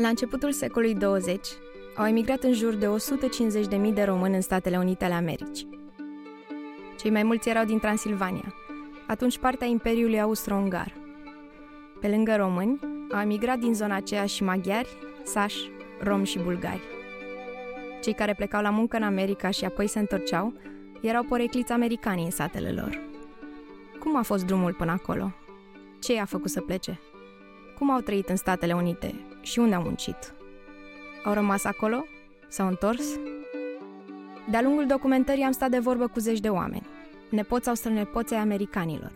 La începutul secolului 20, au emigrat în jur de 150.000 de români în Statele Unite ale Americii. Cei mai mulți erau din Transilvania, atunci partea Imperiului Austro-Ungar. Pe lângă români, au emigrat din zona aceea și maghiari, sași, romi și bulgari. Cei care plecau la muncă în America și apoi se întorceau, erau porecliți americani în satele lor. Cum a fost drumul până acolo? Ce i-a făcut să plece? Cum au trăit în Statele Unite și unde au muncit? Au rămas acolo? S-au întors? De-a lungul documentării am stat de vorbă cu zeci de oameni, nepoți sau strănepoți ai americanilor.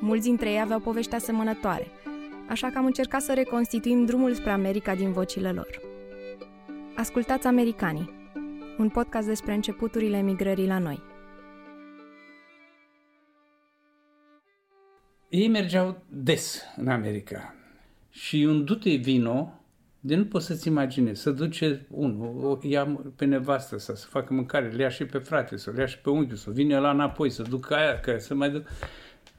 Mulți dintre ei aveau povești asemănătoare, așa că am încercat să reconstituim drumul spre America din vocile lor. Ascultați Americanii, un podcast despre începuturile emigrării la noi. Ei mergeau des în America și un dute vino de nu poți să-ți imaginezi, să duce unul, ia pe nevastă sa, să facă mâncare, le ia și pe frate, să le ia și pe unchiul, să vină la înapoi, să ducă aia, că să mai duc.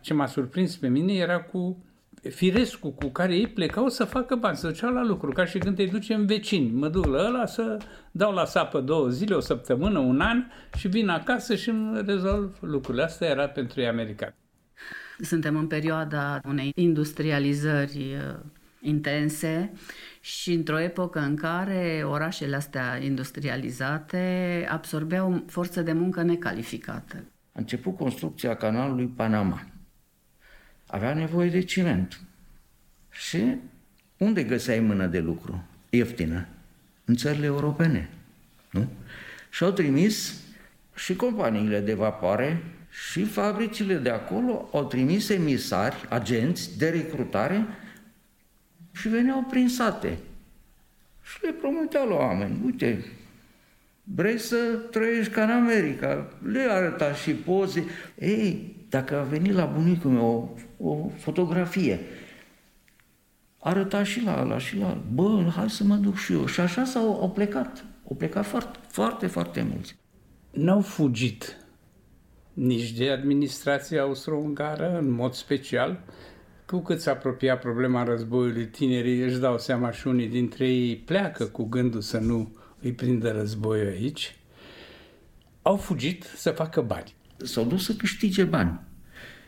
Ce m-a surprins pe mine era cu firescul cu care ei plecau să facă bani, să duceau la lucru, ca și când te duce în vecini. Mă duc la ăla să dau la sapă 2 zile, o săptămână, un an și vin acasă și îmi rezolv lucrurile. Asta era pentru ei americani. Suntem în perioada unei industrializări intense și într-o epocă în care orașele astea industrializate absorbeau forță de muncă necalificată. A început construcția canalului Panama. Avea nevoie de ciment. Și unde găseai mână de lucru ieftină? În țările europene, nu? Și au trimis și companiile de vapoare și fabricile de acolo, au trimis emisari, agenți de recrutare și veneau prin sate și le promiteau la oameni: uite, vrei să trăiești ca în America? Le arăta și poze. Ei, dacă a venit la bunicul meu o fotografie, arăta și la ăla și la ăla. Bă, hai să mă duc și eu. Și așa s-au plecat. Au plecat foarte, foarte, foarte mulți. N-au fugit nici de administrația austro-ungară, în mod special. Cu cât se apropia problema războiului, tinerii își dau seama și unii dintre ei pleacă cu gândul să nu îi prindă războiul aici. Au fugit să facă bani. S-au dus să câștige bani.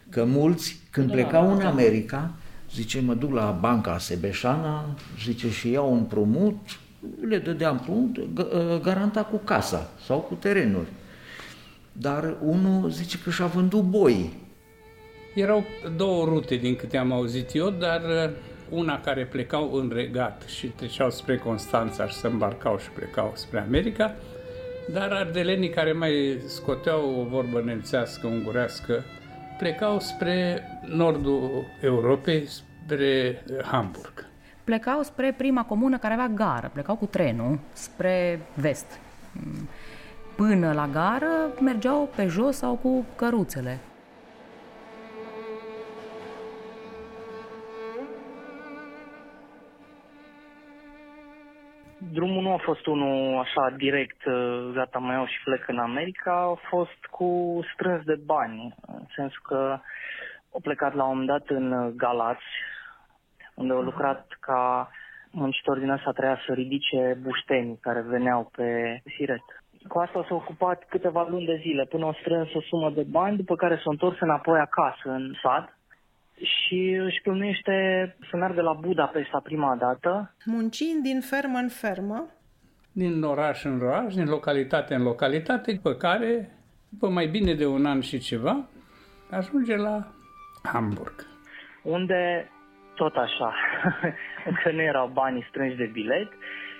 Că mulți, când plecau în America, zice, mă duc la banca Sebeșana, zice, și iau împrumut, le dădea împrumut, garanta cu casa sau cu terenuri. Dar unul zice că și-a vândut boii. Erau 2 rute din câte am auzit eu, dar una care plecau în regat și treceau spre Constanța și se îmbarcau și plecau spre America, dar ardelenii care mai scoteau o vorbă nemțească, ungurească, plecau spre nordul Europei, spre Hamburg. Plecau spre prima comună care avea gară, plecau cu trenul spre vest. Până la gară mergeau pe jos sau cu căruțele. Drumul nu a fost unul așa direct, gata, mă iau și plec în America, a fost cu strâns de bani, în sensul că au plecat la un moment dat în Galați, unde au lucrat ca muncitor din asta, treia să ridice buștenii care veneau pe siret. Cu asta s-a ocupat câteva luni de zile, până au strâns o sumă de bani, după care s-au întors înapoi acasă, în sat, și își plănuiește să meargă de la Budapesta prima dată. Muncind din fermă în fermă. Din oraș în oraș, din localitate în localitate, după care, după mai bine de 1 an și ceva, ajunge la Hamburg. Unde, tot așa, încă nu erau banii strânși de bilet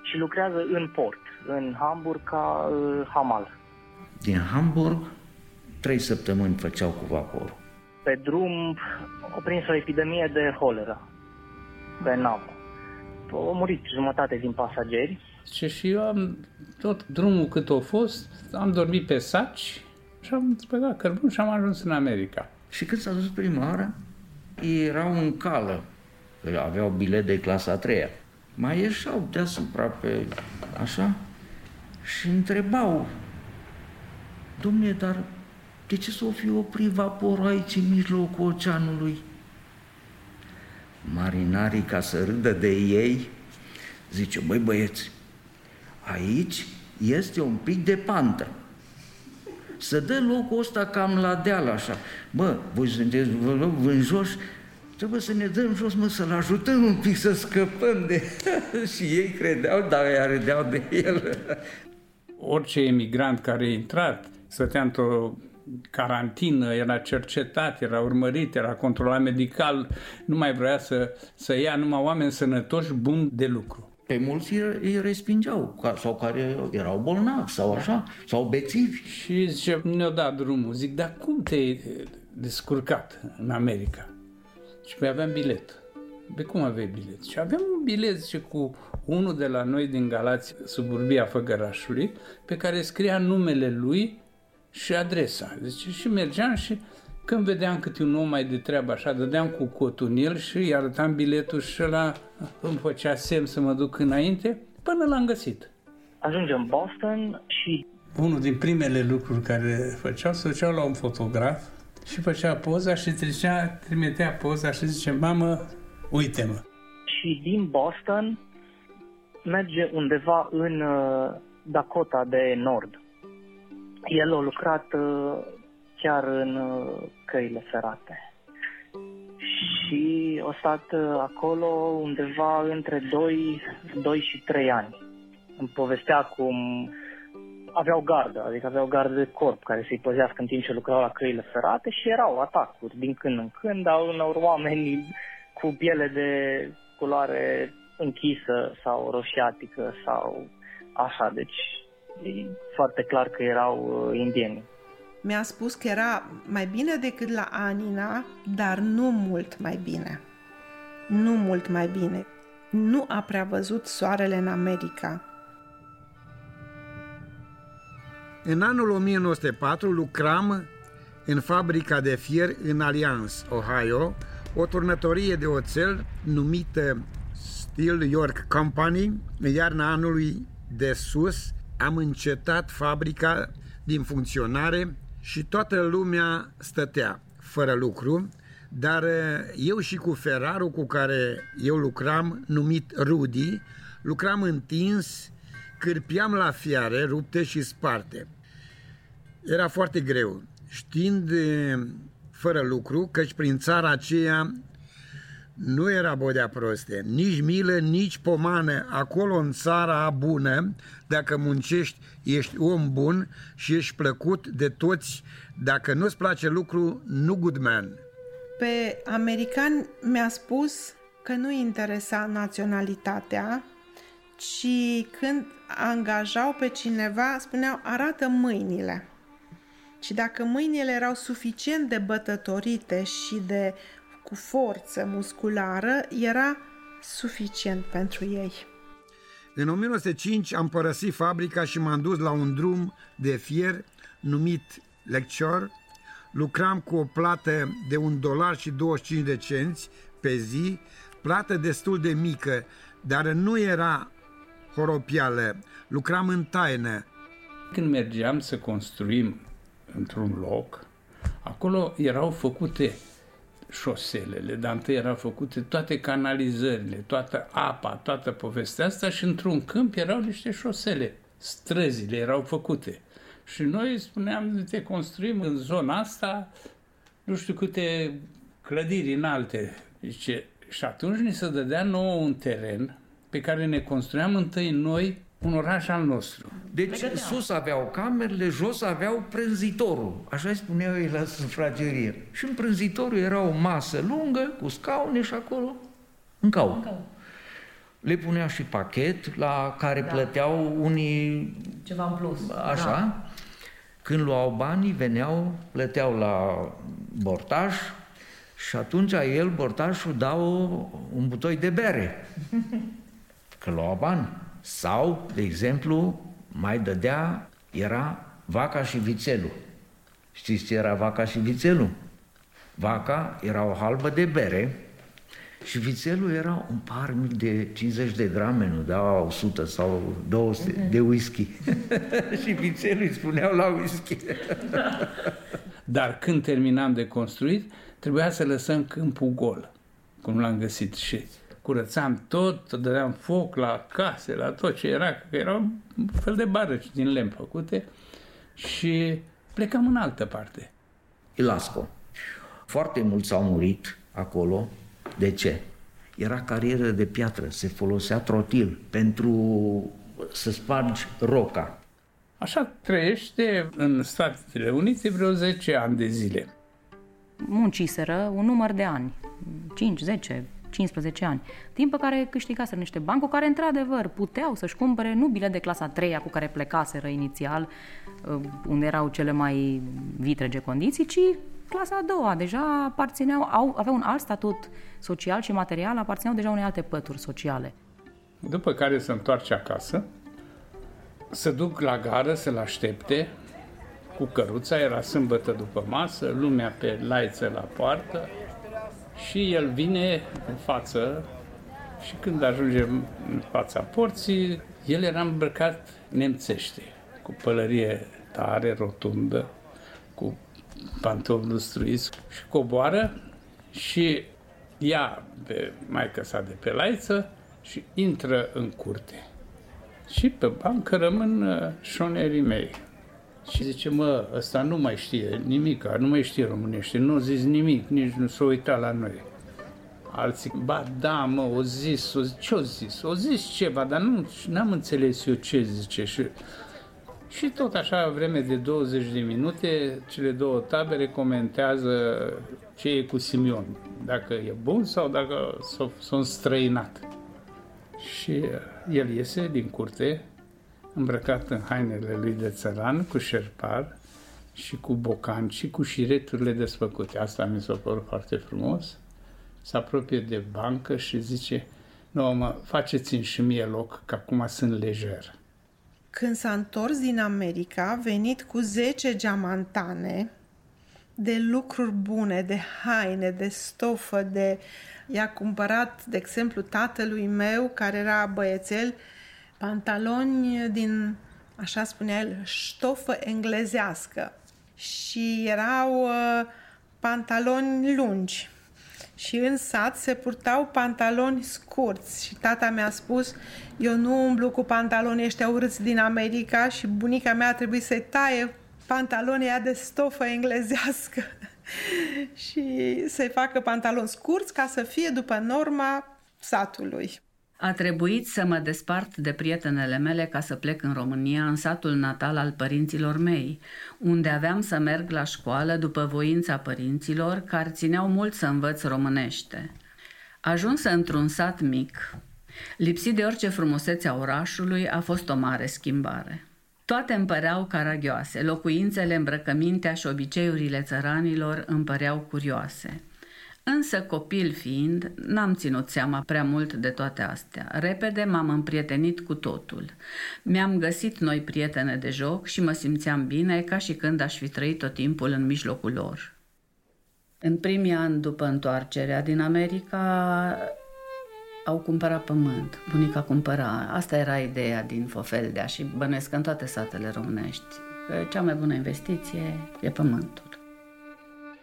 și lucrează în port, în Hamburg, ca hamal. Din Hamburg, 3 săptămâni făceau cu vaporul. Pe drum a prins o epidemie de holeră pe navă. Au murit jumătate din pasageri. Și eu am tot drumul cât a fost, am dormit pe saci și am spăgat cărbun și am ajuns în America. Și când s-a dus prima oară, erau în cală, aveau bilet de clasa 3-a. Mai ieșeau deasupra pe așa și întrebau: dom'le, dar de ce s-o fi oprit vaporul aici, în mijlocul oceanului? Marinarii, ca să râdă de ei, Zice, băi băieți, aici este un pic de pantă. Să dă locul ăsta cam la deal așa. Bă, voi sunteți vânjoși, trebuie să ne dăm jos, mă, să-l ajutăm un pic să scăpăm de... Și ei credeau, dar ei râdeau de el. Orice emigrant care a intrat, stătea într-o carantină, era cercetat, era urmărit, era controlat medical, nu mai vrea să ia numai oameni sănătoși, buni de lucru. Pe mulți îi respingeau, sau care erau bolnavi, sau așa, sau bețivi. Și zice, ne-a dat drumul. Zic, dar cum te-ai descurcat în America? Și păi aveam bilet. De cum aveai bilet? Și aveam un bilet, zice, cu unul de la noi din Galați, suburbia Făgărașului, pe care scria numele lui și adresa. Zice, și mergeam și când vedeam câte un om mai de treabă așa, dădeam cu cotul în el și îi arătam biletul și ăla îmi făcea semn să mă duc înainte, până l-am găsit. Ajungem în Boston și... Unul din primele lucruri care făceau, se duceau la un fotograf și făcea poza și trimitea poza și zice, mamă, uite-mă. Și din Boston merge undeva în Dakota de Nord. El a lucrat... chiar în căile ferate. Și o stat acolo undeva între 2 și 3 ani. Îmi povestea cum aveau gardă, adică aveau gardă de corp care să-i păzească în timp ce lucrau la căile ferate și erau atacuri din când în când, dar unor oameni cu piele de culoare închisă sau roșiatică sau așa, deci e foarte clar că erau indieni. Mi-a spus că era mai bine decât la Anina, dar nu mult mai bine. Nu mult mai bine. Nu a prea văzut soarele în America. În anul 1904 lucram în fabrica de fier în Alliance, Ohio, o turnătorie de oțel numită Steel York Company. În iarna anului de sus am încetat fabrica din funcționare și toată lumea stătea fără lucru, dar eu și cu ferarul cu care eu lucram, numit Rudy, lucram întins, cârpiam la fiare, rupte și sparte. Era foarte greu, știind fără lucru, căci prin țara aceea nu era bodea proste, nici milă, nici pomană. Acolo în țara bună, dacă muncești, ești om bun și ești plăcut de toți. Dacă nu-ți place lucru, nu good man. Pe american mi-a spus că nu-i interesa naționalitatea, ci când angajau pe cineva, spuneau, arată mâinile. Și dacă mâinile erau suficient de bătătorite și de... cu forță musculară, era suficient pentru ei. În 1905 am părăsit fabrica și m-am dus la un drum de fier numit Lecture. Lucram cu o plată de $1.25 pe zi, plată destul de mică, dar nu era horopială. Lucram în taină. Când mergeam să construim într-un loc, acolo erau făcute șoselele, dar întâi erau făcute toate canalizările, toată apa, toată povestea asta și într-un câmp erau niște șosele, străzile erau făcute. Și noi spuneam, te construim în zona asta, nu știu câte clădiri înalte. Zice, și atunci ni se dădea nouă un teren pe care ne construiam întâi noi un oraș al nostru. Deci sus aveau camerele, jos aveau prânzitorul. Așa spuneau ei la sufragerie. Și în prânzitorul era o masă lungă, cu scaune și acolo încau. Le punea și pachet, la care plăteau unii... ceva în plus. Așa. Da. Când luau banii, veneau, plăteau la bortaș și atunci el, bortașul, dau un butoi de bere. Că luau bani. Sau, de exemplu, mai dădea, era vaca și vițelul. Știți ce era vaca și vițelul? Vaca era o halbă de bere și vițelul era un par mic de 50 de grame, nu da, 100 sau 200 de whisky. Și vițelul îi spuneau la whisky. Dar când terminam de construit, trebuia să lăsăm câmpul gol, cum l-am găsit și... curățam tot, dădeam foc la case, la tot ce era, că erau un fel de barăci din lemn făcute și plecam în altă parte. Ilasco. Foarte mulți au murit acolo. De ce? Era carieră de piatră, se folosea trotil pentru să spargi roca. Așa trăiește în Statele Unite vreo 10 ani de zile. Munciseră un număr de ani, 5, 10, 15 ani, timp pe care câștigaseră niște bani cu care, într-adevăr, puteau să-și cumpere nu bilete de clasa 3-a cu care plecaseră inițial, unde erau cele mai vitrege condiții, ci clasa a doua, deja aveau un alt statut social și material, aparțineau deja unei alte pături sociale. După care se întoarce acasă, se duc la gară să-l aștepte cu căruța, era sâmbătă după masă, lumea pe laiță la poartă și el vine în față și când ajunge în fața porții, el era îmbrăcat nemțește, cu pălărie tare, rotundă, cu pantofi lustruiți și coboară și ia pe maică sa de pe laiță și intră în curte. Și pe bancă rămân șonerii mei. Și zice, mă, ăsta nu mai știe nimic, nu mai știe românește, nu a zis nimic, nici nu s-a uitat la noi. Alții, ba da, mă, o zis ceva, dar n-am înțeles eu ce zice. Și tot așa, vreme de 20 de minute, cele două tabere comentează ce e cu Simion, dacă e bun sau dacă s-a înstrăinat. Și el iese din curte, îmbrăcat în hainele lui de țăran, cu șerpar și cu bocanci și cu șireturile desfăcute. Asta mi s-a părut foarte frumos. Se apropie de bancă și zice, nu, mă, faceți-mi și mie loc, că acum sunt lejer. Când s-a întors din America, a venit cu 10 geamantane de lucruri bune, de haine, de stofă, de... I-a cumpărat, de exemplu, tatălui meu, care era băiețel, pantaloni din, așa spunea el, stofă englezească. Și erau pantaloni lungi. Și în sat se purtau pantaloni scurți. Și tata mi-a spus, eu nu umblu cu pantaloni ăștia urâți din America și bunica mea a trebuit să-i taie pantalonii aia de stofă englezească și să-i facă pantaloni scurți ca să fie după norma satului. A trebuit să mă despart de prietenele mele ca să plec în România, în satul natal al părinților mei, unde aveam să merg la școală după voința părinților, care țineau mult să învăț românește. Ajunsă într-un sat mic, lipsit de orice frumusețe a orașului, a fost o mare schimbare. Toate îmi păreau caragioase, locuințele, îmbrăcămintea și obiceiurile țăranilor îmi păreau curioase. Însă, copil fiind, n-am ținut seama prea mult de toate astea. Repede m-am împrietenit cu totul. Mi-am găsit noi prietene de joc și mă simțeam bine ca și când aș fi trăit tot timpul în mijlocul lor. În primii ani după întoarcerea din America, au cumpărat pământ. Bunica cumpăra. Asta era ideea din Fofeldea și bănuiesc în toate satele românești. Cea mai bună investiție e pământul.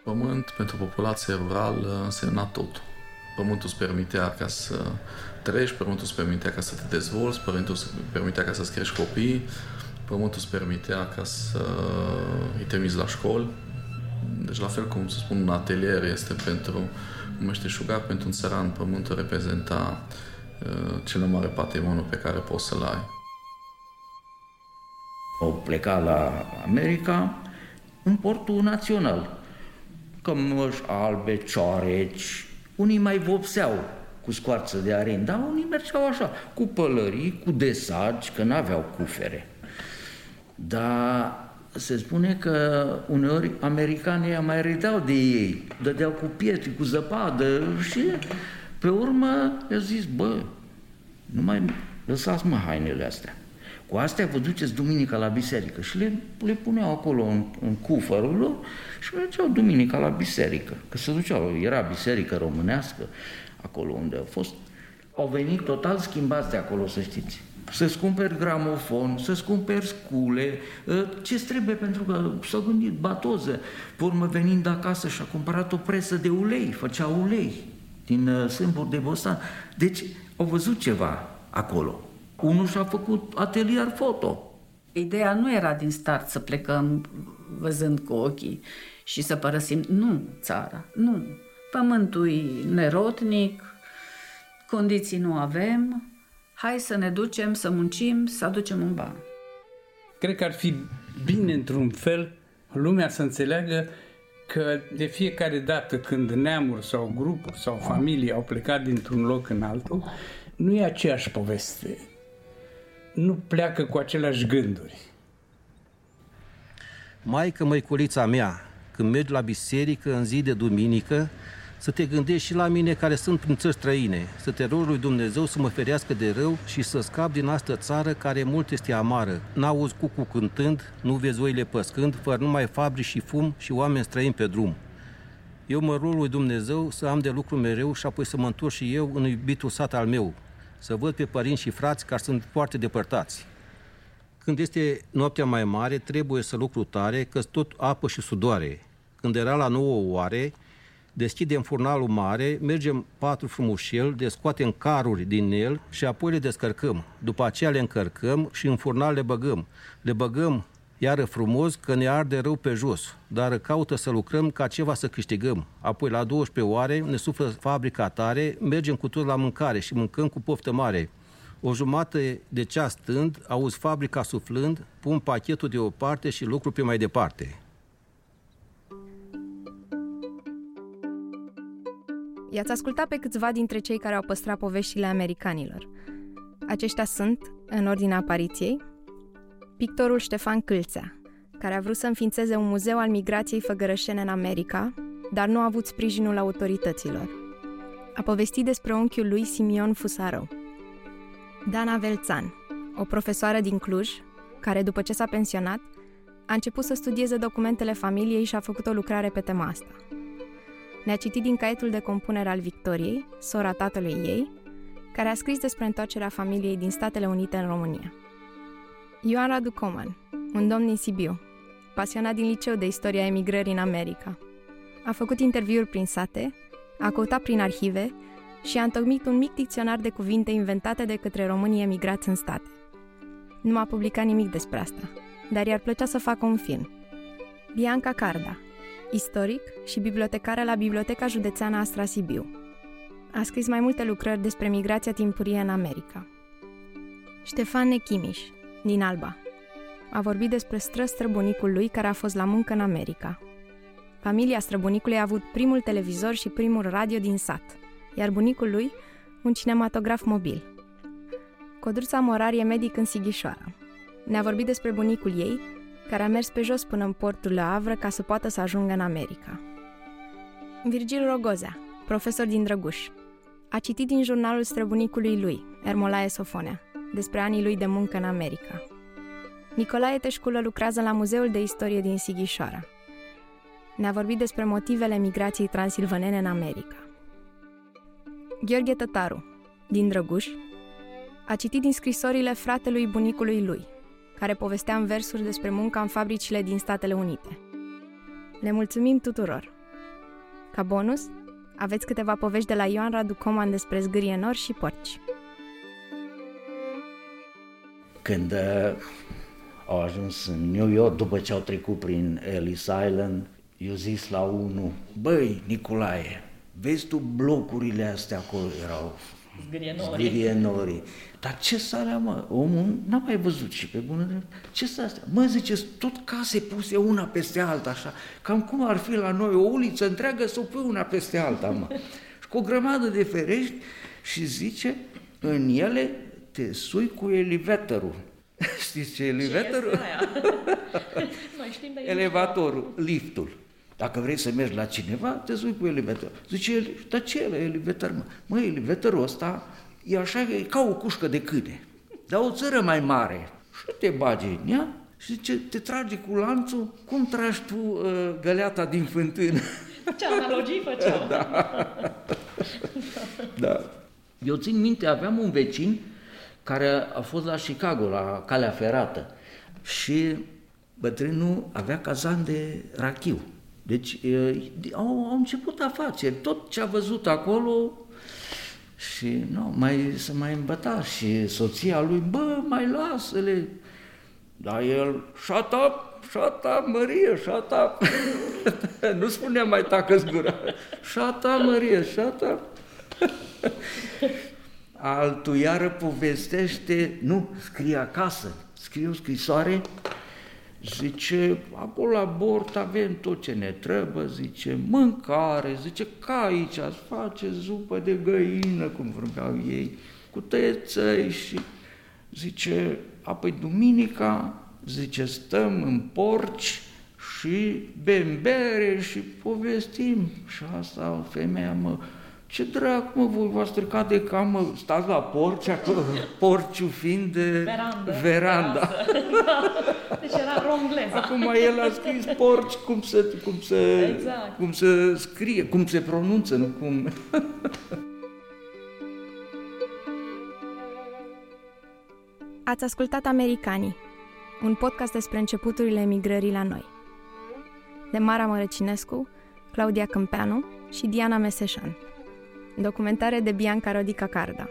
Pământ pentru populație rurală însemna totul. Pământul îți permitea ca să treci, pământul îți permitea ca să te dezvolți, pământul îți permitea ca să-ți crești copii, pământul îți permitea ca să îi trimiți la școli. Deci la fel cum se spun, un atelier este pentru un meșteșugar, pentru un țăran, pământul reprezenta cel mai mare patrimoniu pe care poți să-l ai. Au plecat la America în portul național. Cămăși albe, cioreci, unii mai vopseau cu scoarță de aren, dar unii mergeau așa, cu pălării, cu desagi, că n-aveau cufere. Dar se spune că uneori americanii mai redau de ei, dădeau cu pietri, cu zăpadă și pe urmă i-a zis, bă, nu mai lăsați mă hainele astea. Cu astea vă duceți duminica la biserică. Și le puneau acolo în cufărul lor și mergeau duminica la biserică. Că se duceau, era biserică românească, acolo unde au fost. Au venit total schimbați de acolo, să știți. Să-ți cumperi gramofon, să-ți cumperi scule, ce-ți trebuie, pentru că s-au gândit batoze. Pe urmă, venind acasă și-a cumpărat o presă de ulei, făcea ulei. din sâmburi de bostan. Deci au văzut ceva acolo. Unul și-a făcut atelier foto. Ideea nu era din start să plecăm văzând cu ochii și să părăsim, nu, țara, nu. Pământul e nerotnic, condiții nu avem, hai să ne ducem, să muncim, să aducem un ban. Cred că ar fi bine, într-un fel, lumea să înțeleagă că de fiecare dată când neamuri sau grup sau familie au plecat dintr-un loc în altul, nu e aceeași poveste. Nu pleacă cu aceleași gânduri. Maică, măiculița mea, când mergi la biserică în zi de duminică, să te gândești și la mine care sunt prin țări străine, să te rogi lui Dumnezeu să mă ferească de rău și să scap din asta țară care mult este amară. N-auzi cucu cântând, nu vezi oile păscând, fără numai fabrici și fum și oameni străini pe drum. Eu mă rog lui Dumnezeu să am de lucru mereu și apoi să mă întorc și eu în iubitul sat al meu, să văd pe părinți și frați care sunt foarte depărtați. Când este noaptea mai mare, trebuie să lucru tare, că tot apă și sudoare. Când era la 9 oare, deschidem furnalul mare, mergem 4 frumușel, descoatem caruri din el și apoi le descărcăm. După aceea le încărcăm și în furnal le băgăm. Le băgăm iară frumos, că ne arde rău pe jos, dar caută să lucrăm ca ceva să câștigăm. Apoi la 12 oare ne suflă fabrica tare, mergem cu tot la mâncare și mâncăm cu poftă mare. O jumătate de ceas stând, auzi fabrica suflând, pun pachetul deoparte și lucru pe mai departe. I-ați ascultat pe câțiva dintre cei care au păstrat poveștile americanilor. Aceștia sunt, în ordinea apariției, pictorul Ștefan Câlțea, care a vrut să înființeze un muzeu al migrației făgărășene în America, dar nu a avut sprijinul autorităților. A povestit despre unchiul lui Simion Fusarău. Dana Velțan, o profesoară din Cluj, care după ce s-a pensionat, a început să studieze documentele familiei și a făcut o lucrare pe tema asta. Ne-a citit din caietul de compunere al Victoriei, sora tatălui ei, care a scris despre întoarcerea familiei din Statele Unite în România. Ioan Radu Coman, un domn din Sibiu, pasionat din liceu de istoria emigrării în America. A făcut interviuri prin sate, a căutat prin arhive și a întocmit un mic dicționar de cuvinte inventate de către românii emigrați în state. Nu a publicat nimic despre asta, dar i-ar plăcea să facă un film. Bianca Carda, istoric și bibliotecară la Biblioteca Județeană Astra Sibiu. A scris mai multe lucrări despre migrația timpurie în America. Ștefan Nechimiș, din Alba. A vorbit despre străbunicul lui care a fost la muncă în America. Familia străbunicului a avut primul televizor și primul radio din sat, iar bunicul lui un cinematograf mobil. Codruța Morar e medic în Sighișoara. Ne-a vorbit despre bunicul ei, care a mers pe jos până în portul La Avră ca să poată să ajungă în America. Virgil Rogoza, profesor din Drăguș, a citit din jurnalul străbunicului lui, Ermolae Sofonea, despre anii lui de muncă în America. Nicolae Teșculă lucrează la Muzeul de Istorie din Sighișoara. Ne-a vorbit despre motivele migrației transilvanene în America. Gheorghe Tătaru, din Drăguș, a citit din scrisorile fratelui bunicului lui, care povestea în versuri despre munca în fabricile din Statele Unite. Le mulțumim tuturor! Ca bonus, aveți câteva povești de la Ioan Radu Coman despre zgârie nori și porci. Când au ajuns în New York, după ce au trecut prin Ellis Island, eu zis la unul, băi, Nicolae, vezi tu blocurile astea acolo erau... Zgârie norii. Dar ce sarea, mă? Omul n-a mai văzut și pe bună drept. Ce sarea astea? Mă, ziceți, tot case puse una peste alta, așa. Cam cum ar fi la noi o uliță întreagă să o pui una peste alta, mă. Și cu o grămadă de ferești și zice, în ele te sui cu elevatorul. Știți ce e elevatorul? Elevatorul, liftul. Dacă vrei să mergi la cineva, te sui cu elevatorul. Zice, dar ce e elevator, mă? Mă, elevatorul ăsta e așa, e ca o cușcă de câine, dar o țără mai mare. Și te bagi în ea și zice, te trage cu lanțul, cum tragi tu găleata din fântână. Ce analogii făceau. Da. Da. Eu țin minte, aveam un vecin care a fost la Chicago, la calea ferată, și bătrânul avea cazan de rachiu. Deci au început afaceri, tot ce a văzut acolo Și nu, se mai îmbăta și soția lui, bă, mai lasă-le. Dar el, shut up, shut up, Maria, shut up. Nu spunea mai tacă-ți gura. Shut up, Maria, shut up. Altul iară povestește, nu, scrie acasă, scrie o scrisoare, zice, acolo la bord avem tot ce ne trebuie, zice, mâncare, zice, ca aici ați face zupă de găină, cum vorbeau ei, cu tăieței și zice, apoi duminica, zice, stăm în porci și bem bere și povestim. Și asta, femeia, mă, ce dracu, mă, voi v-ați stricat de cam, mă, stați la porci, acolo, porciul fiind de veranda. Deci era rongleza. Acum el a scris porci cum se scrie, cum se pronunță, nu cum... Ați ascultat Americanii, un podcast despre începuturile emigrării la noi. De Mara Mărăcinescu, Claudia Câmpeanu și Diana Meseșan. Documentare de Bianca Carda.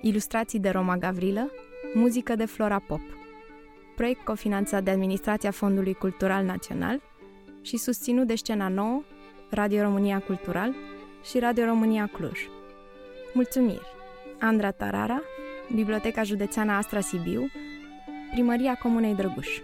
Ilustrații de Roma Gavrilă, muzică de Flora Pop. Proiect cofinanțat de Administrația Fondului Cultural Național și susținut de Scena 9, Radio România Cultural și Radio România Cluj. Mulțumiri! Andra Tarara, Biblioteca Județeană Astra Sibiu, Primăria Comunei Drăguș.